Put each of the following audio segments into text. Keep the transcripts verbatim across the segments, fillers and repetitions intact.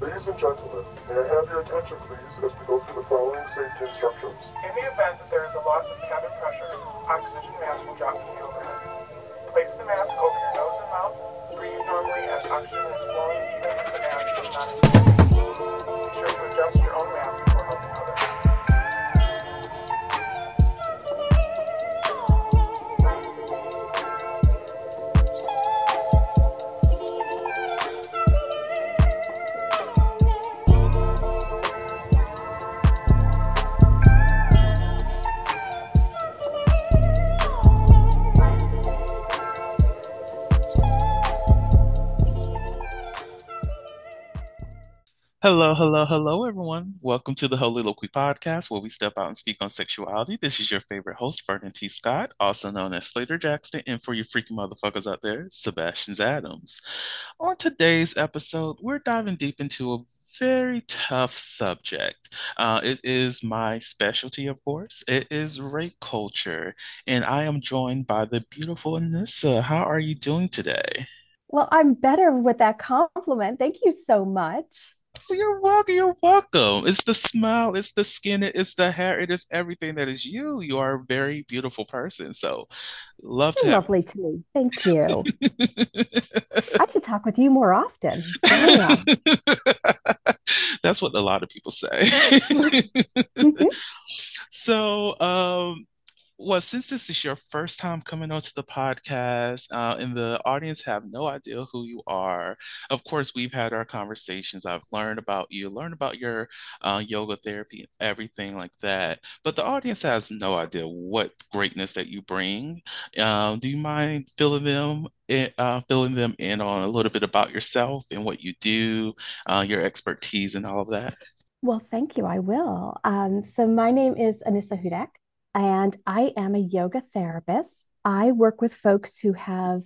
Ladies and gentlemen, may I have your attention please as we go through the following safety instructions. In the event that there is a loss of cabin pressure, oxygen mask will drop from the overhead. Place the mask over your nose and mouth. Breathe normally as oxygen is flowing even if the mask is not exposed. Be sure to adjust your own mask before helping others. Hello, hello, hello, everyone. Welcome to the Heauxliloquy podcast, where we step out and speak on sexuality. This is your favorite host, Vernon T. Scott, also known as Slater Jackson, and for you freaking motherfuckers out there, Sebastian's Adams. On today's episode, we're diving deep into a very tough subject. Uh, it is my specialty, of course. It is rape culture, and I am joined by the beautiful Anissa. How are you doing today? Well, I'm better with that compliment. Thank you so much. You're welcome. You're welcome. It's the smile. It's the skin. It's the hair. It is everything that is you. You are a very beautiful person. So, love to. You're have lovely too. Thank you. I should talk with you more often. Yeah. That's what a lot of people say. mm-hmm. So, um, well, since this is your first time coming onto the podcast uh, and the audience have no idea who you are, of course, we've had our conversations. I've learned about you, learned about your uh, yoga therapy and everything like that. But the audience has no idea what greatness that you bring. Um, do you mind filling them, in, uh, filling them in on a little bit about yourself and what you do, uh, your expertise and all of that? Well, thank you. I will. Um, so my name is Anissa Hudak. And I am a yoga therapist. I work with folks who have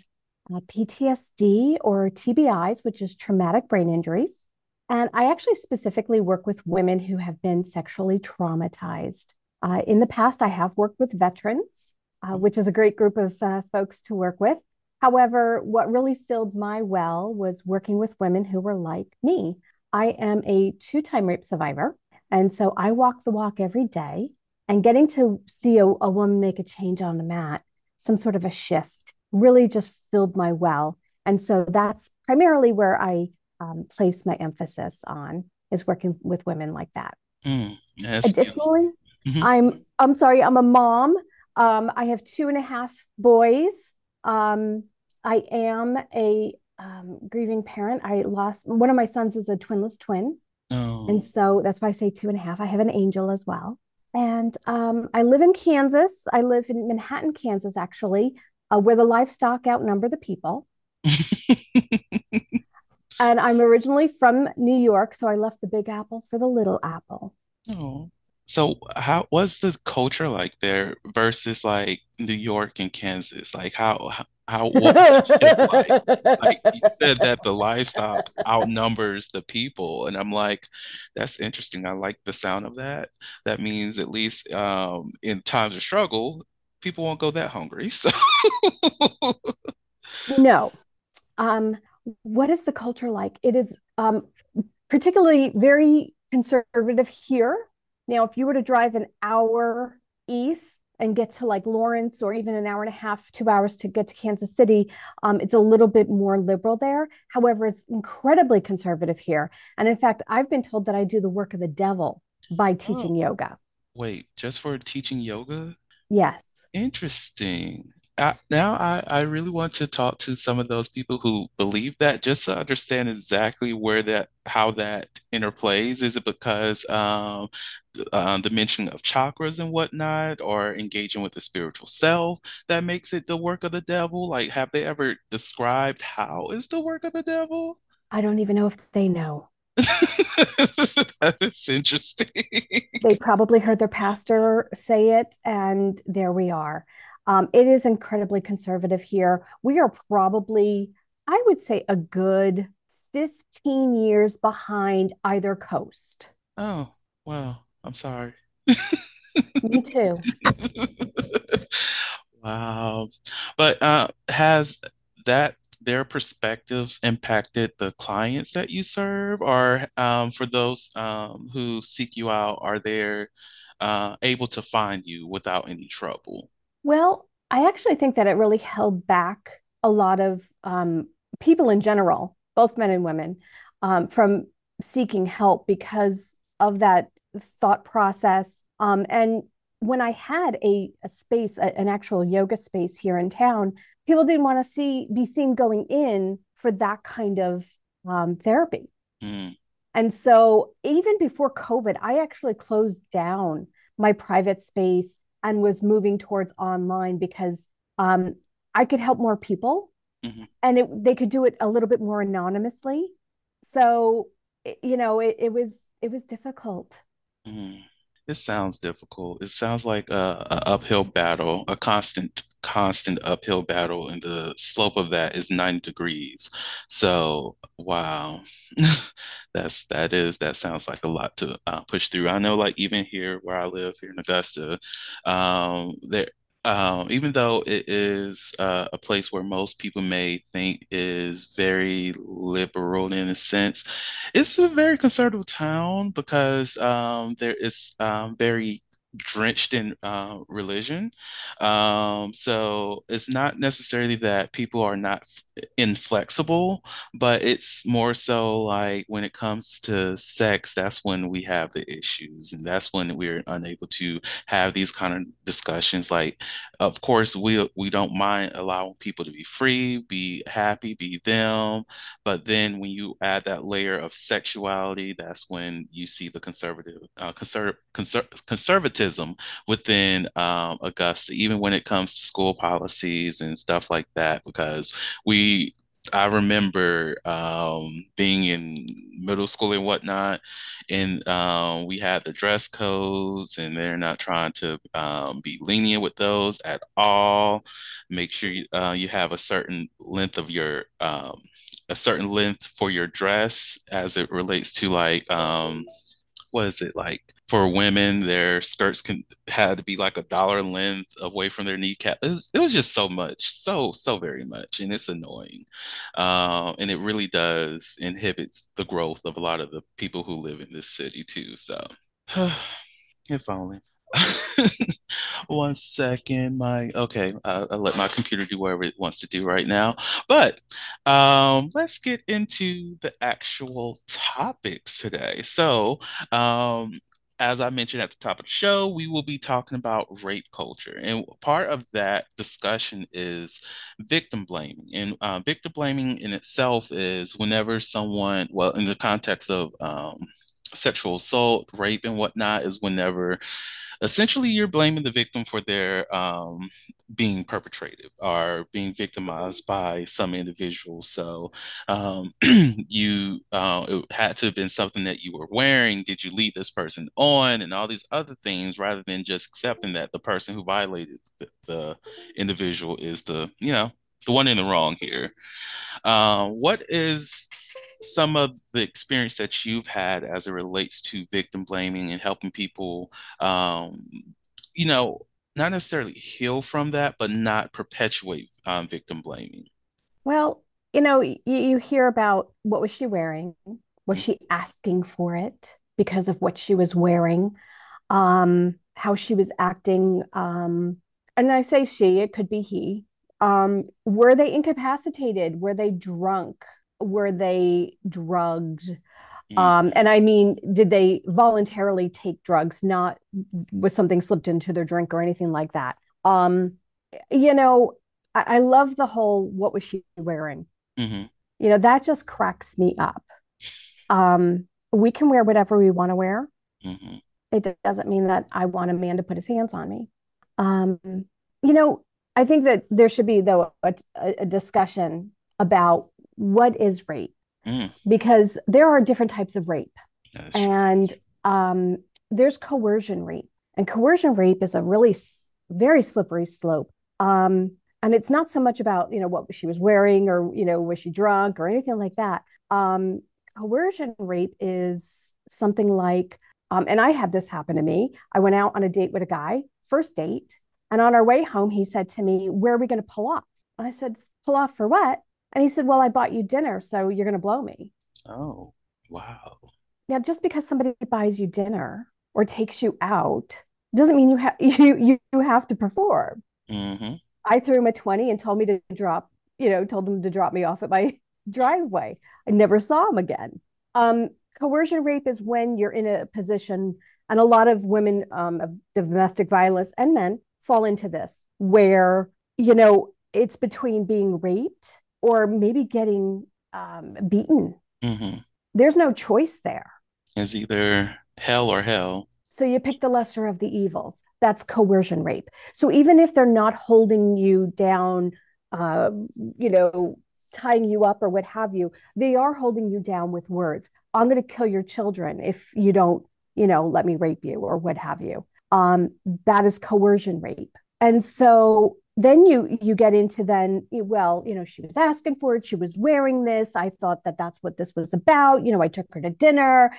uh, P T S D or T B Is, which is traumatic brain injuries. And I actually specifically work with women who have been sexually traumatized. Uh, in the past, I have worked with veterans, uh, which is a great group of uh, folks to work with. However, what really filled my well was working with women who were like me. I am a two-time rape survivor. And so I walk the walk every day. And getting to see a, a woman make a change on the mat, some sort of a shift, really just filled my well. And so that's primarily where I um, place my emphasis on, is working with women like that. Mm, Additionally, mm-hmm. I'm I'm sorry, I'm a mom. Um, I have two and a half boys. Um, I am a um, grieving parent. I lost, one of my sons is a twinless twin. Oh. And so that's why I say two and a half. I have an angel as well. And um, I live in Kansas. I live in Manhattan, Kansas, actually, uh, where the livestock outnumber the people. And I'm originally from New York, so I left the Big Apple for the Little Apple. Oh, so how was the culture like there versus like New York and Kansas? Like how how, how what was it like? Like you said that the livestock outnumbers the people, and I'm like, that's interesting. I like the sound of that. That means at least um, in times of struggle, people won't go that hungry. So no, um, what is the culture like? It is um, particularly very conservative here. Now, if you were to drive an hour east and get to like Lawrence, or even an hour and a half, two hours to get to Kansas City, um, it's a little bit more liberal there. However, it's incredibly conservative here. And in fact, I've been told that I do the work of the devil by teaching oh. yoga. Wait, just for teaching yoga? Yes. Interesting. I, now I, I really want to talk to some of those people who believe that, just to understand exactly where that, how that interplays. Is it because um, uh, the mention of chakras and whatnot, or engaging with the spiritual self, that makes it the work of the devil? Like, have they ever described how is the work of the devil? I don't even know if they know. That is interesting. They probably heard their pastor say it, and there we are. Um, it is incredibly conservative here. We are probably, I would say, a good fifteen years behind either coast. Oh, wow. I'm sorry. Me too. Wow. But uh, has that, their perspectives, impacted the clients that you serve? Or um, for those um, who seek you out, are they uh, able to find you without any trouble? Well, I actually think that it really held back a lot of um, people in general, both men and women, um, from seeking help because of that thought process. Um, and when I had a, a space, a, an actual yoga space here in town, people didn't want to see be seen going in for that kind of um, therapy. Mm. And so even before COVID, I actually closed down my private space and was moving towards online because um, I could help more people, mm-hmm. and it, they could do it a little bit more anonymously. So, you know, it, it was it was difficult. Mm. It sounds difficult. It sounds like a, a uphill battle, a constant, constant uphill battle. And the slope of that is ninety degrees. So, wow, that's, that is, that sounds like a lot to uh, push through. I know, like, even here where I live here in Augusta, um, there, um, even though it is uh, a place where most people may think is very liberal in a sense, it's a very conservative town because um, there is um, very drenched in uh, religion. Um, so it's not necessarily that people are not f- inflexible, but it's more so like when it comes to sex, that's when we have the issues. And that's when we're unable to have these kind of discussions. Like, of course, we we don't mind allowing people to be free, be happy, be them. But then when you add that layer of sexuality, that's when you see the conservative, uh, conser- conser- conservative within um, Augusta, even when it comes to school policies and stuff like that, because we, I remember um, being in middle school and whatnot, and um, we had the dress codes, and they're not trying to um, be lenient with those at all. Make sure you, uh, you have a certain length of your, um, a certain length for your dress as it relates to like, um, what is it like? For women, their skirts can had to be like a dollar length away from their kneecap. It was, it was just so much, so, so very much. And it's annoying. Uh, and it really does inhibits the growth of a lot of the people who live in this city too. So if only. One second, my okay. I, I let my computer do whatever it wants to do right now. But um, let's get into the actual topics today. So, um, as I mentioned at the top of the show, we will be talking about rape culture, and part of that discussion is victim blaming. And uh, victim blaming in itself is whenever someone, well, in the context of um, sexual assault, rape, and whatnot, is whenever. Essentially, you're blaming the victim for their um, being perpetrated or being victimized by some individual. So um, you uh, it had to have been something that you were wearing. Did you lead this person on and all these other things rather than just accepting that the person who violated the, the individual is the, you know, the one in the wrong here. Uh, what is some of the experience that you've had as it relates to victim blaming and helping people, um, you know, not necessarily heal from that, but not perpetuate um, victim blaming? Well, you know, you, you hear about what was she wearing? Was she asking for it because of what she was wearing? Um, how she was acting? Um, and I say she, it could be he. Um, were they incapacitated? Were they drunk? Were they drugged? Mm. Um, and I mean, did they voluntarily take drugs? Not was something slipped into their drink or anything like that. Um, you know, I, I love the whole, what was she wearing? Mm-hmm. You know, that just cracks me up. Um, we can wear whatever we want to wear. Mm-hmm. It doesn't mean that I want a man to put his hands on me. Um, you know, I think that there should be, though, a, a discussion about what is rape? mm. because there are different types of rape. That's and um, there's coercion rape, and coercion rape is a really s- very slippery slope. Um, and it's not so much about, you know, what she was wearing or, you know, was she drunk or anything like that. Um, coercion rape is something like, um, and I had this happen to me. I went out on a date with a guy, first date. And on our way home, he said to me, where are we going to pull off? I said, pull off for what? And he said, well, I bought you dinner, so you're going to blow me. Oh, wow. Now, just because somebody buys you dinner or takes you out doesn't mean you have you, you you have to perform. Mm-hmm. I threw him a twenty and told me to drop, you know, told him to drop me off at my driveway. I never saw him again. Um, coercion rape is when you're in a position, and a lot of women um, of domestic violence and men fall into this, where, you know, it's between being raped or maybe getting um, beaten. Mm-hmm. There's no choice there. It's either hell or hell. So you pick the lesser of the evils. That's coercion rape. So even if they're not holding you down, uh, you know, tying you up or what have you, they are holding you down with words. I'm going to kill your children if you don't, you know, let me rape you or what have you. Um, that is coercion rape. And so then you you get into then, well, you know, she was asking for it. She was wearing this. I thought that that's what this was about. You know, I took her to dinner.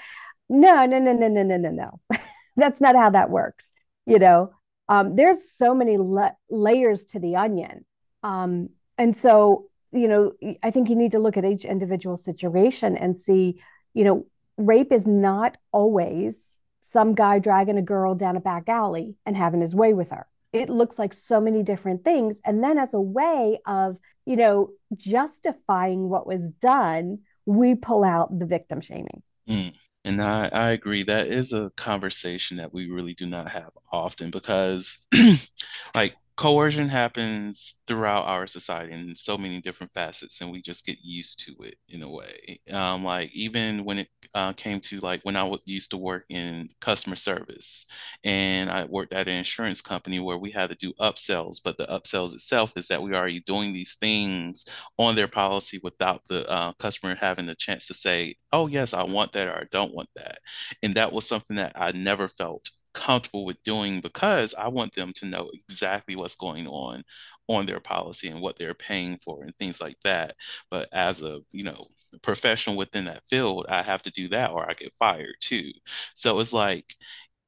No, no, no, no, no, no, no, no. That's not how that works. You know, um, there's so many le- layers to the onion. Um, and so, you know, I think you need to look at each individual situation and see, you know, rape is not always some guy dragging a girl down a back alley and having his way with her. It looks like so many different things. And then as a way of, you know, justifying what was done, we pull out the victim shaming. Mm. And I, I agree. That is a conversation that we really do not have often, because like coercion happens throughout our society in so many different facets, and we just get used to it in a way. Um, like even when it uh, came to like when I used to work in customer service, and I worked at an insurance company where we had to do upsells, but the upsells itself is that we are already doing these things on their policy without the uh, customer having the chance to say, oh, yes, I want that or I don't want that. And that was something that I never felt comfortable with doing, because I want them to know exactly what's going on on their policy and what they're paying for and things like that. But as a, you know, professional within that field, I have to do that or I get fired too. So it's like,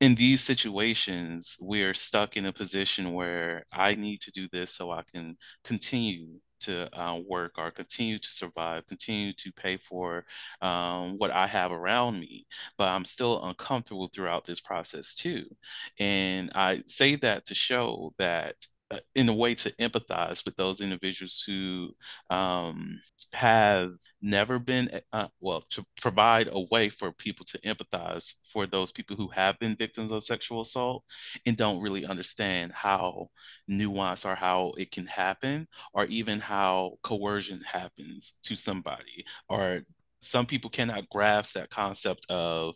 in these situations, we're stuck in a position where I need to do this so I can continue to uh, work or continue to survive, continue to pay for um, what I have around me, but I'm still uncomfortable throughout this process too. And I say that to show that uh, in a way to empathize with those individuals who um, have never been, uh, well, to provide a way for people to empathize for those people who have been victims of sexual assault and don't really understand how nuanced or how it can happen, or even how coercion happens to somebody. Or some people cannot grasp that concept of,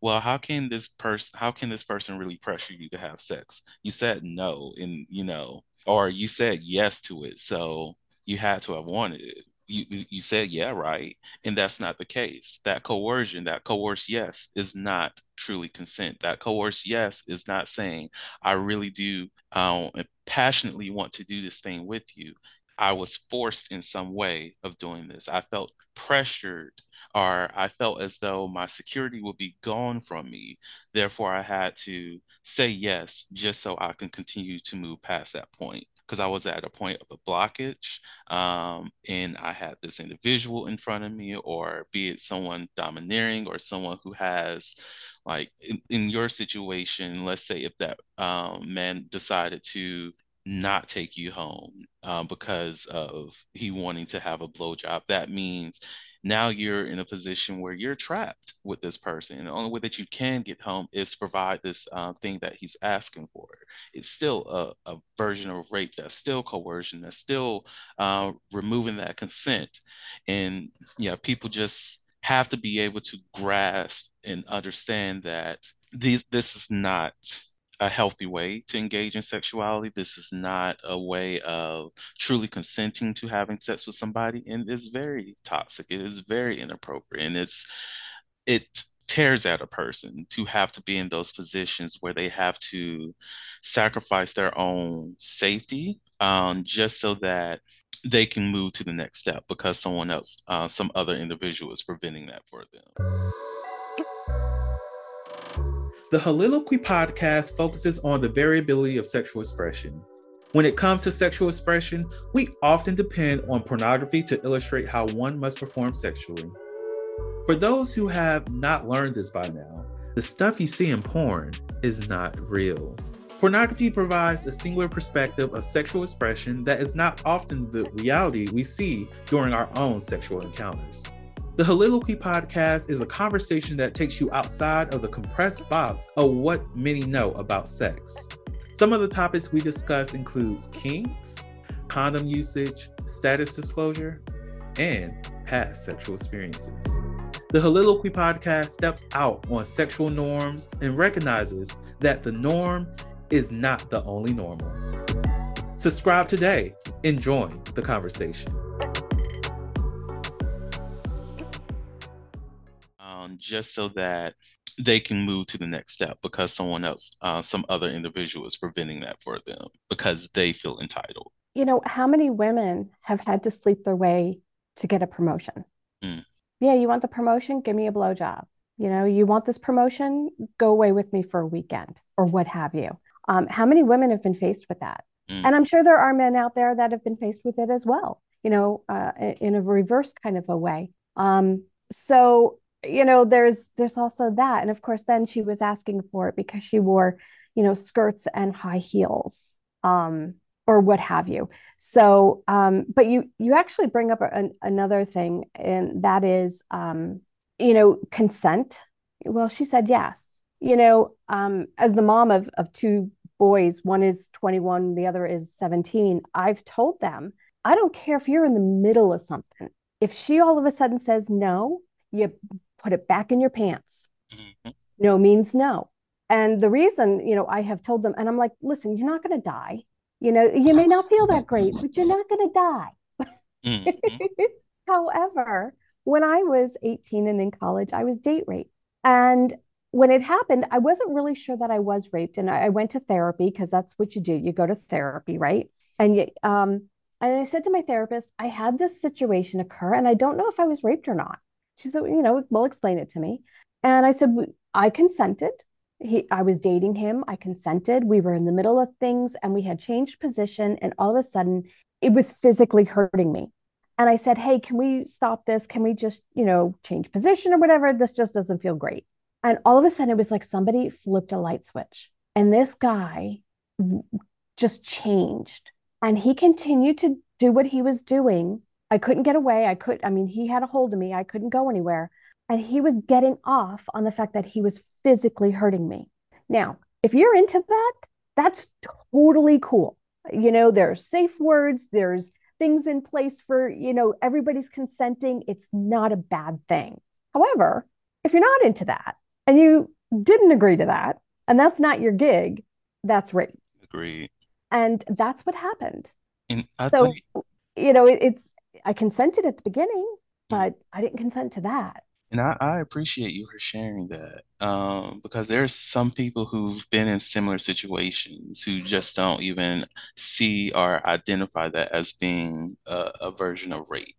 well, how can this person, how can this person really pressure you to have sex? You said no, and you know, or you said yes to it, so you had to have wanted it. You you said yeah, right, and that's not the case. That coercion, that coerced yes, is not truly consent. That coerced yes is not saying I really do um, passionately want to do this thing with you. I was forced in some way of doing this. I felt pressured, or I felt as though my security would be gone from me. Therefore, I had to say yes, just so I can continue to move past that point. Because I was at a point of a blockage, um, and I had this individual in front of me, or be it someone domineering or someone who has, like in, in your situation, let's say if that um, man decided to not take you home uh, because of he wanting to have a blowjob, that means now you're in a position where you're trapped with this person. And the only way that you can get home is to provide this uh, thing that he's asking for. It's still a, a version of rape. That's still coercion. That's still uh, removing that consent. And yeah, people just have to be able to grasp and understand that these, this is not a healthy way to engage in sexuality. This is not a way of truly consenting to having sex with somebody. And it's very toxic. It is very inappropriate. And it's it tears at a person to have to be in those positions where they have to sacrifice their own safety um, just so that they can move to the next step because someone else, uh, some other individual is preventing that for them. The Heauxliloquy podcast focuses on the variability of sexual expression. When it comes to sexual expression, we often depend on pornography to illustrate how one must perform sexually. For those who have not learned this by now, the stuff you see in porn is not real. Pornography provides a singular perspective of sexual expression that is not often the reality we see during our own sexual encounters. The Heauxliloquy podcast is a conversation that takes you outside of the compressed box of what many know about sex. Some of the topics we discuss includes kinks, condom usage, status disclosure, and past sexual experiences. The Heauxliloquy podcast steps out on sexual norms and recognizes that the norm is not the only normal. Subscribe today and join the conversation. Just so that they can move to the next step because someone else, uh, some other individual is preventing that for them because they feel entitled. You know, how many women have had to sleep their way to get a promotion? Mm. Yeah, you want the promotion? Give me a blowjob. You know, you want this promotion? Go away with me for a weekend or what have you. Um, how many women have been faced with that? Mm. And I'm sure there are men out there that have been faced with it as well, you know, uh, in a reverse kind of a way. Um, so you know, there's, there's also that. And of course, then she was asking for it because she wore, you know, skirts and high heels, um, or what have you. So, um, but you, you actually bring up an, another thing, and that is, um, you know, consent. Well, she said, yes, you know, um, as the mom of, of two boys, one is twenty-one, the other is seventeen. I've told them, I don't care if you're in the middle of something. If she all of a sudden says no, you put it back in your pants. Mm-hmm. No means no. And the reason, you know, I have told them, and I'm like, listen, you're not going to die. You know, you may not feel that great, but you're not going to die. Mm-hmm. However, when I was eighteen and in college, I was date raped. And when it happened, I wasn't really sure that I was raped. And I, I went to therapy because that's what you do. You go to therapy, right? And you, um, and I said to my therapist, I had this situation occur and I don't know if I was raped or not. She said, you know, well, explain it to me. And I said, I consented. He, I was dating him. I consented. We were in the middle of things and we had changed position. And all of a sudden it was physically hurting me. And I said, hey, can we stop this? Can we just, you know, change position or whatever? This just doesn't feel great. And all of a sudden it was like somebody flipped a light switch and this guy just changed and he continued to do what he was doing. I couldn't get away. I could, I mean, he had a hold of me. I couldn't go anywhere. And he was getting off on the fact that he was physically hurting me. Now, if you're into that, that's totally cool. You know, there's safe words, there's things in place for, you know, everybody's consenting. It's not a bad thing. However, if you're not into that and you didn't agree to that, and that's not your gig, that's rape. Agreed. And that's what happened. And I so, think- you know, it, it's, I consented at the beginning, but I didn't consent to that. And I, I appreciate you for sharing that um, because there's some people who've been in similar situations who just don't even see or identify that as being a, a version of rape.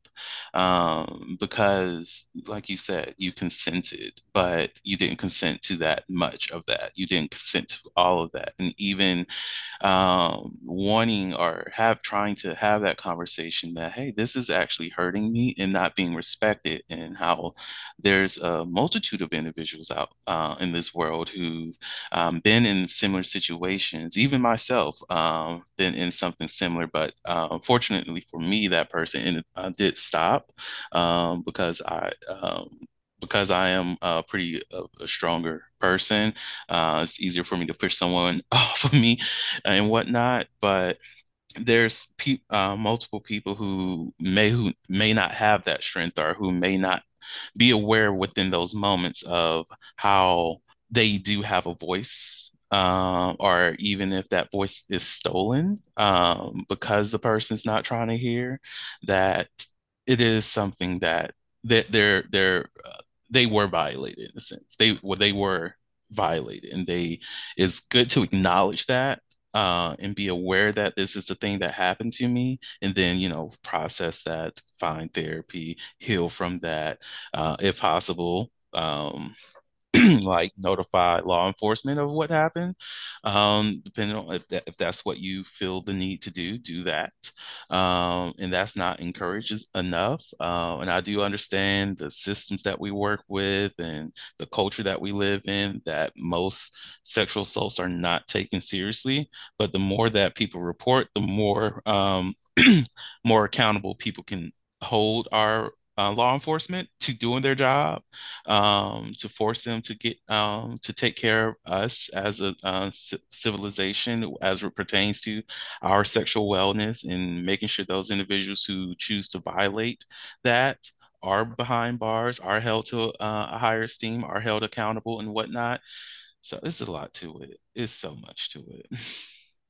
Um, because like you said, you consented, but you didn't consent to that much of that. You didn't consent to all of that. And even um, wanting or have trying to have that conversation that, hey, this is actually hurting me and not being respected, and how there's a multitude of individuals out uh, in this world who've um, been in similar situations. Even myself, um, been in something similar, but uh, fortunately for me, that person ended, uh, did stop um, because I um, because I am a pretty uh, a stronger person. Uh, it's easier for me to push someone off of me and whatnot, but there's pe- uh, multiple people who may who may not have that strength or who may not be aware within those moments of how they do have a voice um, or even if that voice is stolen, um, because the person's not trying to hear, that it is something that that they're they're uh, they were violated in a sense. They well, they were violated, and they it's good to acknowledge that. Uh, and be aware that this is the thing that happened to me, and then, you know, process that, find therapy, heal from that, uh, if possible, um, like notify law enforcement of what happened, um, depending on if, that, if that's what you feel the need to do, do that. Um, and that's not encouraged enough. Uh, and I do understand the systems that we work with and the culture that we live in, that most sexual assaults are not taken seriously. But the more that people report, the more um, more accountable people can hold our Uh, law enforcement to doing their job, um, to force them to get um, to take care of us as a uh, c- civilization as it pertains to our sexual wellness, and making sure those individuals who choose to violate that are behind bars, are held to uh, a higher esteem, are held accountable and whatnot. So it's a lot to it. It's so much to it.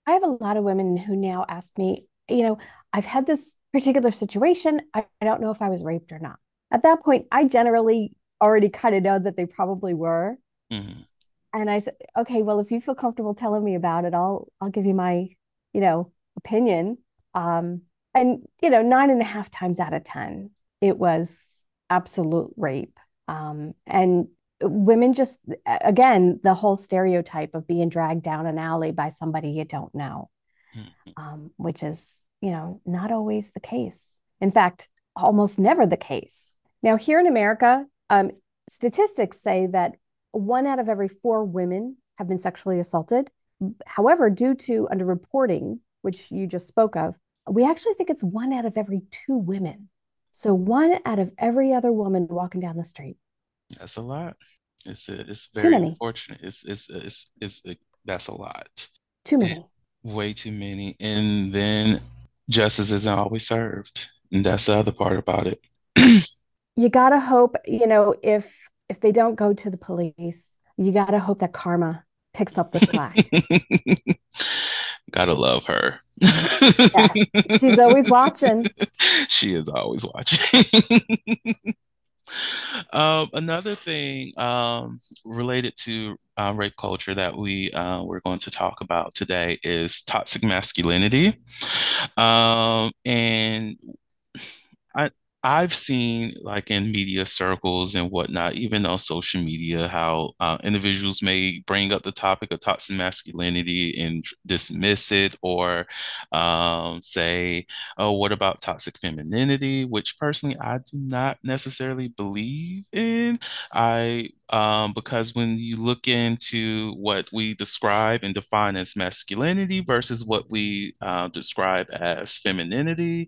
I have a lot of women who now ask me, you know, I've had this particular situation, I, I don't know if I was raped or not. At that point, I generally already kind of know that they probably were. Mm-hmm. And I said, okay, well, if you feel comfortable telling me about it, I'll, I'll give you my, you know, opinion. Um, and, you know, nine and a half times out of ten, it was absolute rape. Um, and women just, again, the whole stereotype of being dragged down an alley by somebody you don't know, mm-hmm. um, which is, you know, not always the case. In fact, almost never the case. Now, here in America, um, statistics say that one out of every four women have been sexually assaulted. However, due to underreporting, which you just spoke of, we actually think it's one out of every two women. So one out of every other woman walking down the street. That's a lot. It's a, it's very unfortunate. It's it's it's it's a, that's a lot. Too many. And way too many. And then justice isn't always served. And that's the other part about it. You got to hope, you know, if if they don't go to the police, you got to hope that karma picks up the slack. Gotta love her. Yeah. She's always watching. She is always watching. Um, another thing um, related to uh, rape culture that we uh, we're going to talk about today is toxic masculinity, um, and I I've seen, like, in media circles and whatnot, even on social media, how uh, individuals may bring up the topic of toxic masculinity and dismiss it, or um, say, oh, what about toxic femininity, which personally I do not necessarily believe in. I um, because when you look into what we describe and define as masculinity versus what we uh, describe as femininity,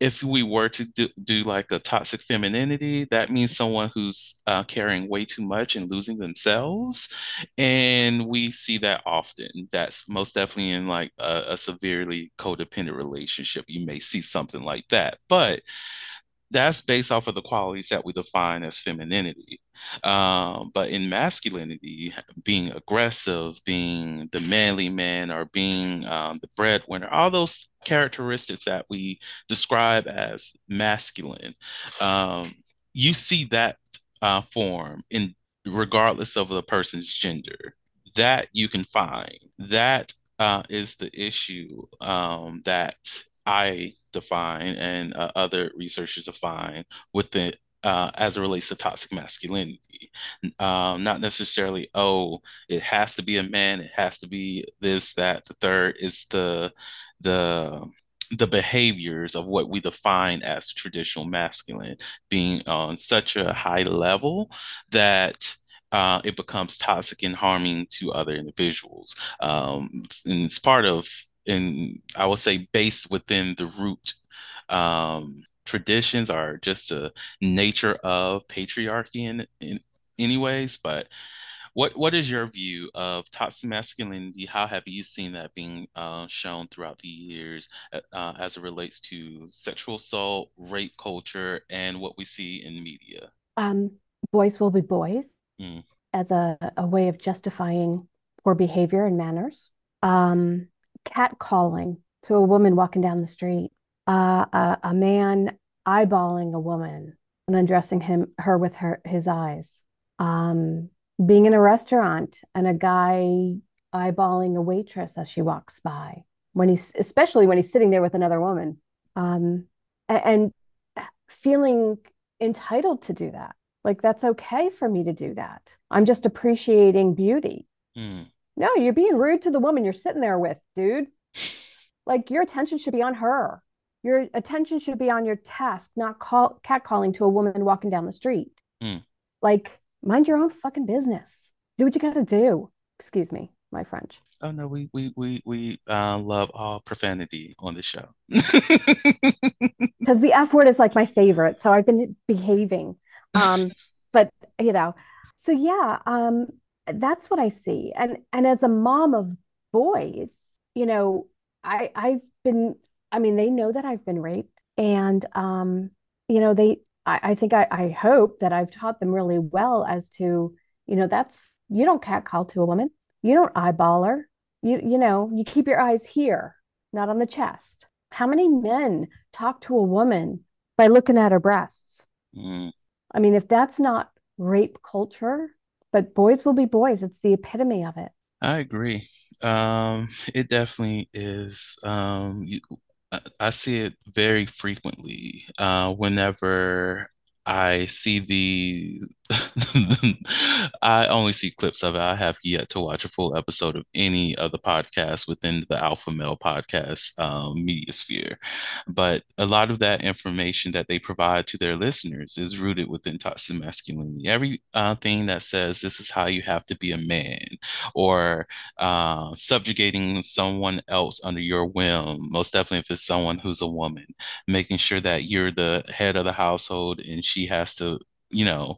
if we were to do, do like a toxic femininity, that means someone who's uh, carrying way too much and losing themselves. And we see that often. That's most definitely in like a, a severely codependent relationship. You may see something like that, but that's based off of the qualities that we define as femininity. Um, but in masculinity, being aggressive, being the manly man, or being um, the breadwinner, all those characteristics that we describe as masculine, um, you see that uh, form in regardless of the person's gender. That you can find. That uh, is the issue um, that I define and uh, other researchers define with the uh, as it relates to toxic masculinity. Um, not necessarily, oh, it has to be a man, it has to be this, that, the third. It's the the the behaviors of what we define as traditional masculine being on such a high level that Uh, it becomes toxic and harming to other individuals. Um, and it's part of, and I would say based within the root um, traditions are just the nature of patriarchy in, in anyways. But what what is your view of toxic masculinity? How have you seen that being uh, shown throughout the years uh, as it relates to sexual assault, rape culture, and what we see in media? Um, boys will be boys. Mm. As a, a way of justifying poor behavior and manners, um, catcalling to a woman walking down the street, uh, a, a man eyeballing a woman and undressing him her with her his eyes, um, being in a restaurant and a guy eyeballing a waitress as she walks by, when he's especially when he's sitting there with another woman, um, and, and feeling entitled to do that. Like, that's okay for me to do that. I'm just appreciating beauty. Mm. No, you're being rude to the woman you're sitting there with, dude. Like, your attention should be on her. Your attention should be on your task, not call, catcalling to a woman walking down the street. Mm. Like, mind your own fucking business. Do what you gotta do. Excuse me, my French. Oh, no, we we we, we uh, love all profanity on the show. Because the F word is like my favorite, so I've been behaving. um but you know so yeah um that's what I see, and and as a mom of boys, you know, I I've been I mean they know that I've been raped, and um you know they I, I think I I hope that I've taught them really well as to, you know, that's, you don't catcall to a woman, you don't eyeball her, you you know you keep your eyes here, not on the chest. How many men talk to a woman by looking at her breasts? Mm. I mean, if that's not rape culture, but boys will be boys. It's the epitome of it. I agree. Um, it definitely is. Um, you, I, I see it very frequently. Uh, whenever I see the, I only see clips of it. I have yet to watch a full episode of any of the podcasts within the Alpha Male podcast um, media sphere. But a lot of that information that they provide to their listeners is rooted within toxic masculinity. Every uh, thing that says this is how you have to be a man, or uh, subjugating someone else under your whim, most definitely if it's someone who's a woman, making sure that you're the head of the household and she has to, you know,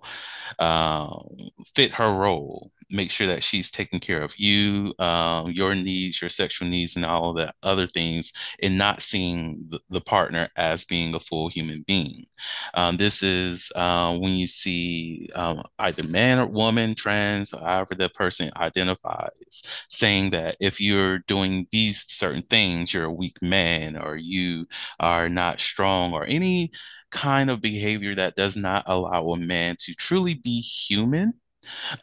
uh, fit her role, make sure that she's taking care of you, um, your needs, your sexual needs, and all of the other things, and not seeing the, the partner as being a full human being. Um, this is uh, when you see um, either man or woman, trans, or however the person identifies, saying that if you're doing these certain things, you're a weak man, or you are not strong, or any kind of behavior that does not allow a man to truly be human,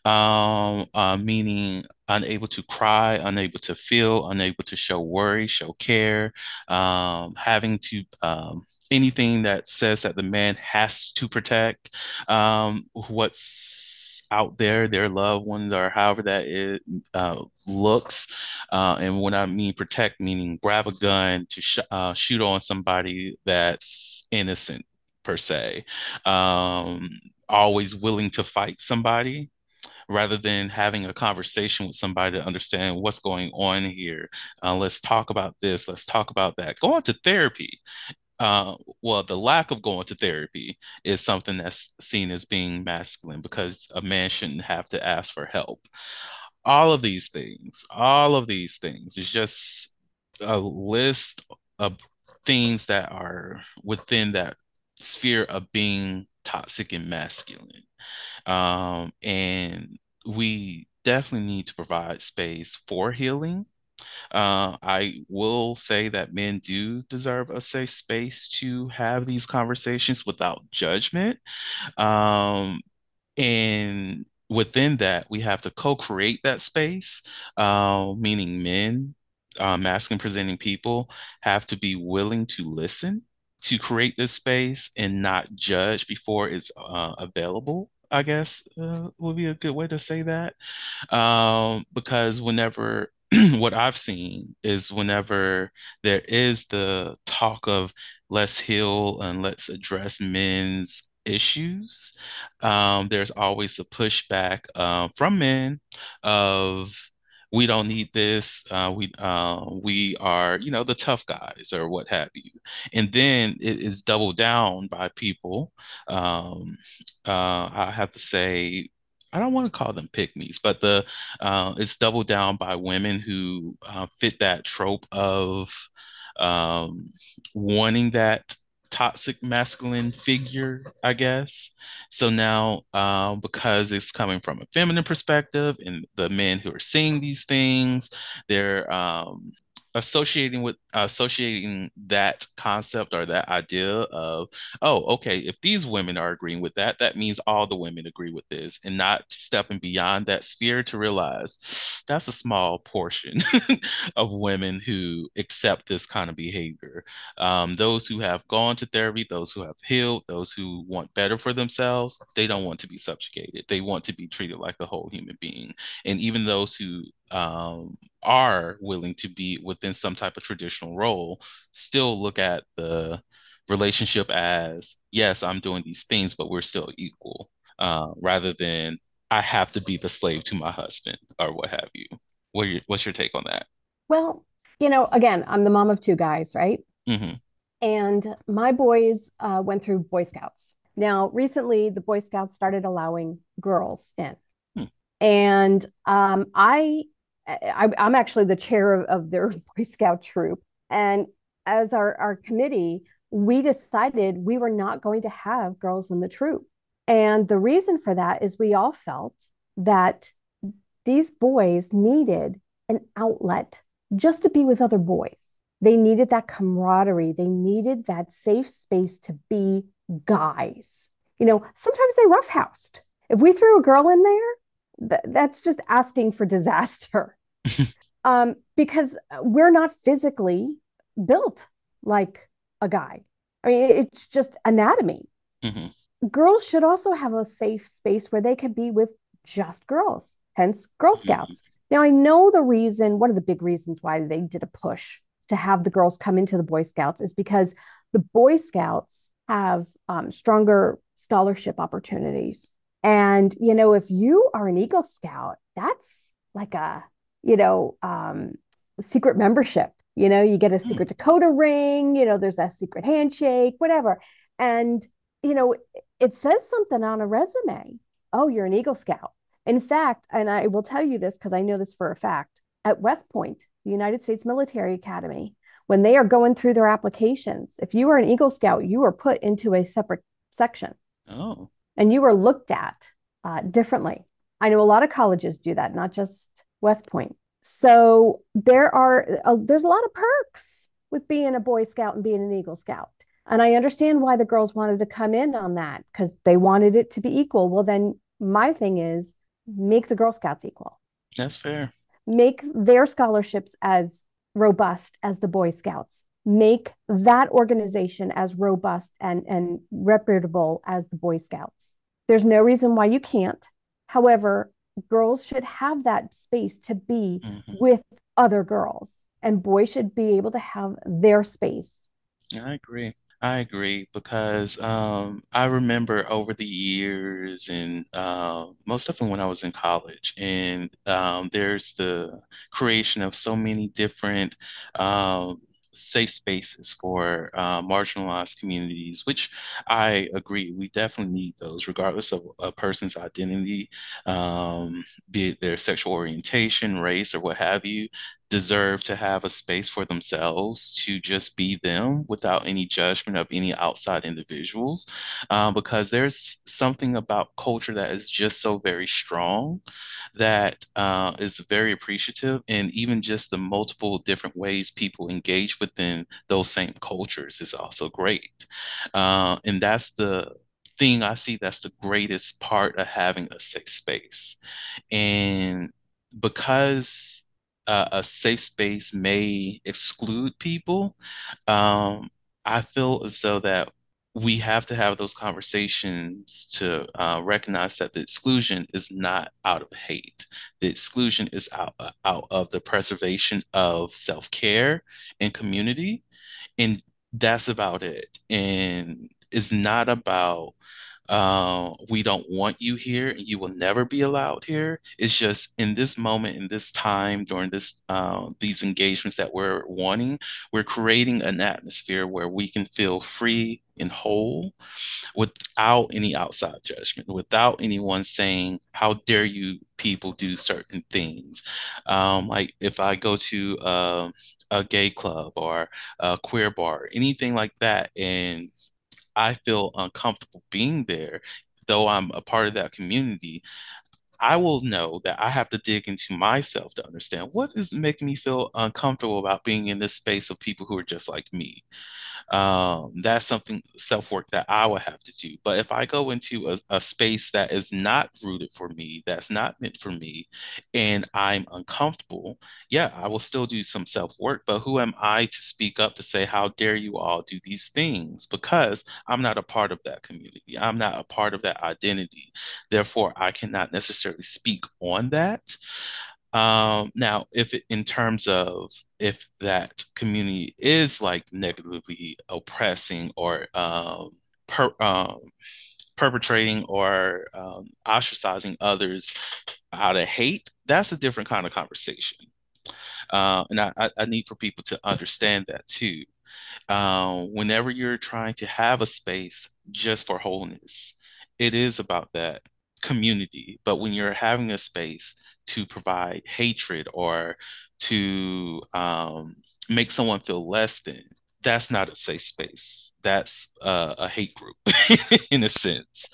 um, uh, meaning unable to cry, unable to feel, unable to show worry, show care, um, having to um, anything that says that the man has to protect um, what's out there, their loved ones, or however that it uh, looks. Uh, and when I mean protect, meaning grab a gun to sh- uh, shoot on somebody that's innocent, per se, um, always willing to fight somebody rather than having a conversation with somebody to understand what's going on here. Uh, let's talk about this. Let's talk about that. Going to therapy. Uh, well, the lack of going to therapy is something that's seen as being masculine, because a man shouldn't have to ask for help. All of these things, all of these things is just a list of things that are within that sphere of being toxic and masculine. Um, and we definitely need to provide space for healing. Uh, I will say that men do deserve a safe space to have these conversations without judgment. Um, and within that, we have to co-create that space, uh, meaning men, uh, masculine presenting people, have to be willing to listen, to create this space and not judge before it's uh, available, I guess uh, would be a good way to say that. Um, because whenever, what I've seen is whenever there is the talk of let's heal and let's address men's issues, um, there's always a pushback uh, from men of, we don't need this. Uh, we uh, we are, you know, the tough guys or what have you. And then it is doubled down by people. Um, uh, I have to say, I don't want to call them pick-me's, but the uh, it's doubled down by women who uh, fit that trope of um, wanting that toxic masculine figure, I guess. So now, uh, because it's coming from a feminine perspective, and the men who are seeing these things, they're um, associating with uh, associating that concept or that idea of, oh, okay, if these women are agreeing with that, that means all the women agree with this, and not stepping beyond that sphere to realize that's a small portion of women who accept this kind of behavior. Um, those who have gone to therapy, those who have healed, those who want better for themselves, they don't want to be subjugated. They want to be treated like a whole human being. And even those who um, are willing to be within some type of traditional role still look at the relationship as, yes, I'm doing these things, but we're still equal, uh, rather than I have to be the slave to my husband or what have you. What are your, what's your take on that? Well, you know, again, I'm the mom of two guys, right? Mm-hmm. And my boys uh, went through Boy Scouts. Now, recently, the Boy Scouts started allowing girls in. Hmm. And um, I, I, I'm actually the chair of, of their Boy Scout troop. And as our, our committee, we decided we were not going to have girls in the troop. And the reason for that is we all felt that these boys needed an outlet just to be with other boys. They needed that camaraderie. They needed that safe space to be guys. You know, sometimes they roughhoused. If we threw a girl in there, th- that's just asking for disaster. um, because we're not physically built like a guy. I mean, it's just anatomy. Mm-hmm. Girls should also have a safe space where they can be with just girls, hence Girl Scouts. Mm-hmm. Now, I know the reason, one of the big reasons why they did a push to have the girls come into the Boy Scouts is because the Boy Scouts have um, stronger scholarship opportunities. And, you know, if you are an Eagle Scout, that's like a, you know, um, secret membership. You know, you get a secret mm-hmm. Dakota ring, you know, there's that secret handshake, whatever. And, you know, it says something on a resume. Oh, you're an Eagle Scout. In fact, and I will tell you this because I know this for a fact, at West Point, the United States Military Academy, when they are going through their applications, if you are an Eagle Scout, you are put into a separate section. Oh. And you are looked at uh, differently. I know a lot of colleges do that, not just West Point. So there are uh, there's a lot of perks with being a Boy Scout and being an Eagle Scout. And I understand why the girls wanted to come in on that, because they wanted it to be equal. Well, then my thing is, make the Girl Scouts equal. That's fair. Make their scholarships as robust as the Boy Scouts. Make that organization as robust and, and reputable as the Boy Scouts. There's no reason why you can't. However, girls should have that space to be mm-hmm. with other girls, and boys should be able to have their space. I agree. I agree because um, I remember over the years and uh, most often when I was in college, and um, there's the creation of so many different um, safe spaces for uh, marginalized communities, which I agree, we definitely need those regardless of a person's identity, um, be it their sexual orientation, race, or what have you, deserve to have a space for themselves to just be them without any judgment of any outside individuals, um, because there's something about culture that is just so very strong that uh, is very appreciative, and even just the multiple different ways people engage within those same cultures is also great. Uh, and that's the thing I see, that's the greatest part of having a safe space. And because Uh, a safe space may exclude people, um, I feel as though that we have to have those conversations to uh, recognize that the exclusion is not out of hate. The exclusion is out, out of the preservation of self-care and community. And that's about it. And it's not about Uh, we don't want you here and you will never be allowed here. It's just in this moment, in this time, during this uh, these engagements that we're wanting, we're creating an atmosphere where we can feel free and whole without any outside judgment, without anyone saying, how dare you people do certain things. Um, like if I go to uh, a gay club or a queer bar, or anything like that. And I feel uncomfortable being there, though I'm a part of that community. I will know that I have to dig into myself to understand what is making me feel uncomfortable about being in this space of people who are just like me. Um, that's something, self-work that I will have to do. But if I go into a, a space that is not rooted for me, that's not meant for me, and I'm uncomfortable, yeah, I will still do some self-work. But who am I to speak up to say, how dare you all do these things? Because I'm not a part of that community. I'm not a part of that identity. Therefore, I cannot necessarily speak on that. Um, now, if it, in terms of if that community is like negatively oppressing or um, per, um, perpetrating or um, ostracizing others out of hate, that's a different kind of conversation. Uh, and I, I need for people to understand that too. Uh, whenever you're trying to have a space just for wholeness, it is about that community. But when you're having a space to provide hatred or to um, make someone feel less than, that's not a safe space. That's uh, a hate group in a sense.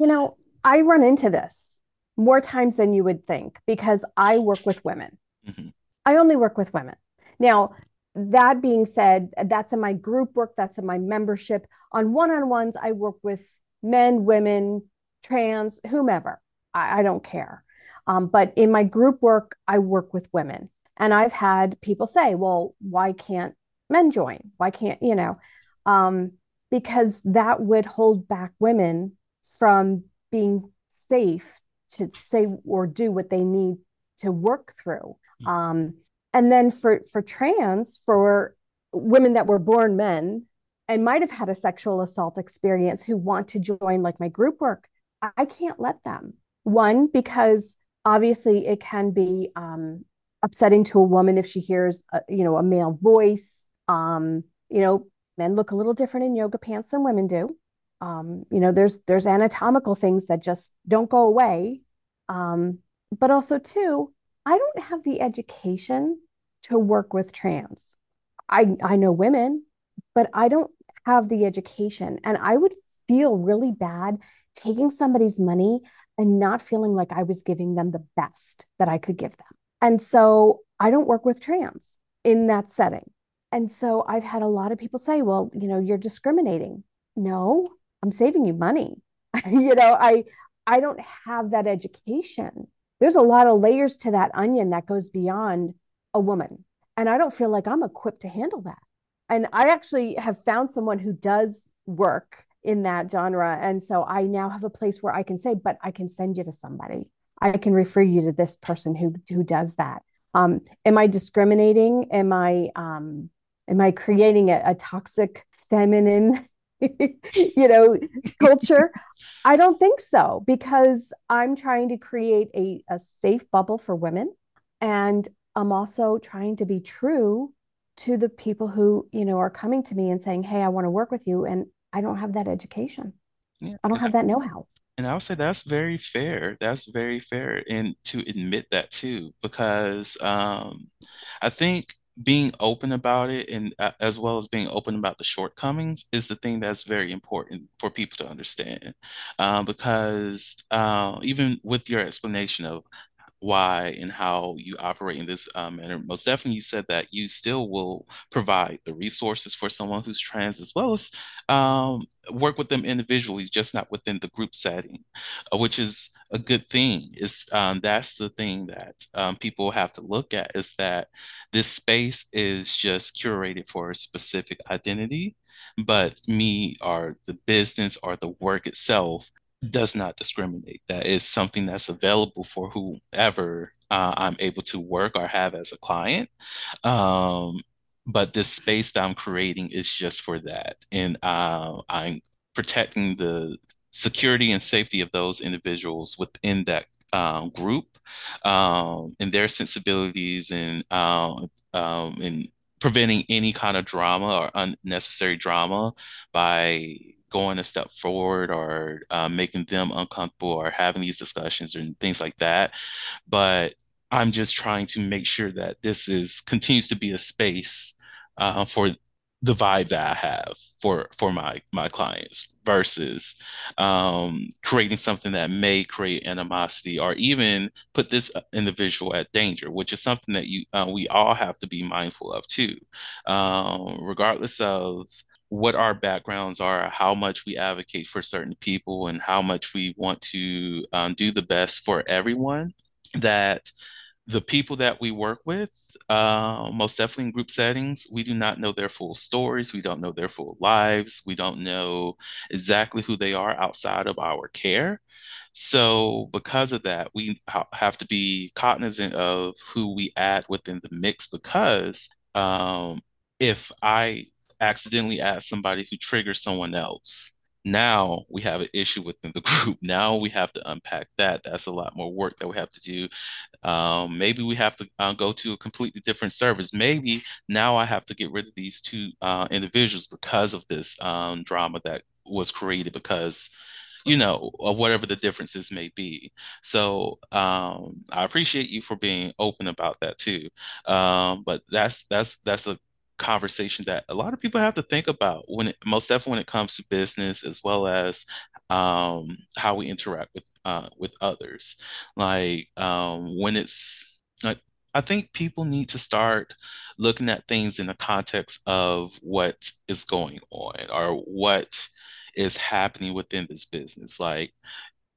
You know, I run into this more times than you would think because I work with women. Mm-hmm. I only work with women. Now, that being said, that's in my group work. That's in my membership. On one-on-ones, I work with men, women, trans, whomever, I, I don't care. Um, but in my group work, I work with women. And I've had people say, well, why can't men join? Why can't, you know, um, because that would hold back women from being safe to say or do what they need to work through. Mm-hmm. Um, and then for, for trans, for women that were born men and might have had a sexual assault experience who want to join like my group work, I can't let them. One, because obviously it can be um, upsetting to a woman if she hears, a, you know, a male voice. Um, you know, men look a little different in yoga pants than women do. Um, you know, there's there's anatomical things that just don't go away. Um, but also, two, I don't have the education to work with trans. I I know women, but I don't have the education, and I would feel really bad taking somebody's money and not feeling like I was giving them the best that I could give them. And so I don't work with trans in that setting. And so I've had a lot of people say, well, you know, you're discriminating. No, I'm saving you money. you know, I, I don't have that education. There's a lot of layers to that onion that goes beyond a woman. And I don't feel like I'm equipped to handle that. And I actually have found someone who does work in that genre. And so I now have a place where I can say, but I can send you to somebody. I can refer you to this person who, who does that. Um, am I discriminating? Am I, um, am I creating a, a toxic feminine, you know, culture? I don't think so, because I'm trying to create a, a safe bubble for women. And I'm also trying to be true to the people who, you know, are coming to me and saying, hey, I want to work with you. And I don't have that education. Yeah. I don't have that know-how. And I would say that's very fair. That's very fair. And to admit that too, because um, I think being open about it and uh, as well as being open about the shortcomings is the thing that's very important for people to understand. Uh, because uh, even with your explanation of why and how you operate in this um, manner, most definitely you said that you still will provide the resources for someone who's trans as well as um, work with them individually, just not within the group setting, which is a good thing. Is um, that's the thing that um, people have to look at, is that this space is just curated for a specific identity, but me or the business or the work itself does not discriminate. That is something that's available for whoever uh, I'm able to work or have as a client. Um, but this space that I'm creating is just for that. And uh, I'm protecting the security and safety of those individuals within that um, group um, and their sensibilities and, uh, um, and preventing any kind of drama or unnecessary drama by going a step forward or uh, making them uncomfortable or having these discussions and things like that. But I'm just trying to make sure that this is continues to be a space uh, for the vibe that I have for for my my clients versus um, creating something that may create animosity or even put this individual at danger, which is something that you uh, we all have to be mindful of too, um, regardless of what our backgrounds are, how much we advocate for certain people, and how much we want to um, do the best for everyone. That the people that we work with, uh, most definitely in group settings, we do not know their full stories. We don't know their full lives. We don't know exactly who they are outside of our care. So because of that, we ha- have to be cognizant of who we add within the mix, because um, if I accidentally add somebody who triggers someone else, now we have an issue within the group. Now we have to unpack that. That's a lot more work that we have to do. Um, maybe we have to uh, go to a completely different service. Maybe now I have to get rid of these two uh, individuals because of this um, drama that was created because, you know, whatever the differences may be. So um, I appreciate you for being open about that too. Um, but that's that's that's a conversation that a lot of people have to think about when it, most definitely when it comes to business, as well as um, how we interact with uh, with others. Like um, when it's like, I think people need to start looking at things in the context of what is going on or what is happening within this business. Like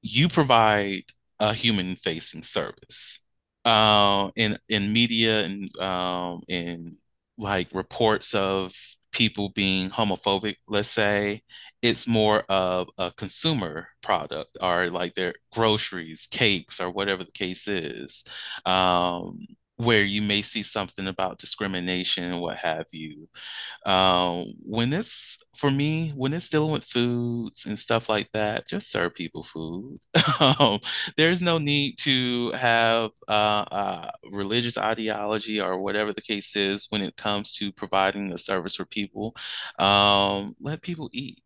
you provide a human facing service uh, in in media and um, in like reports of people being homophobic, let's say, it's more of a consumer product or like their groceries, cakes, or whatever the case is, um, where you may see something about discrimination and what have you. Uh, when it's, for me, when it's dealing with foods and stuff like that, just serve people food. um, there's no need to have uh, uh, religious ideology or whatever the case is when it comes to providing a service for people. Um, let people eat.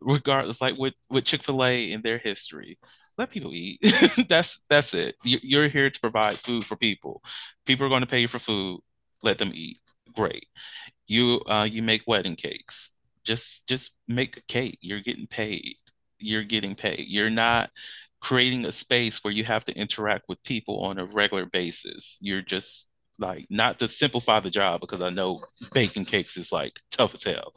Regardless, like with, with Chick-fil-A and their history, let people eat. that's that's it. You're here to provide food for people. People are going to pay you for food. Let them eat. Great. You uh, you make wedding cakes. Just just make a cake. You're getting paid. You're getting paid. You're not creating a space where you have to interact with people on a regular basis. You're just like, not to simplify the job, because I know baking cakes is like tough as hell,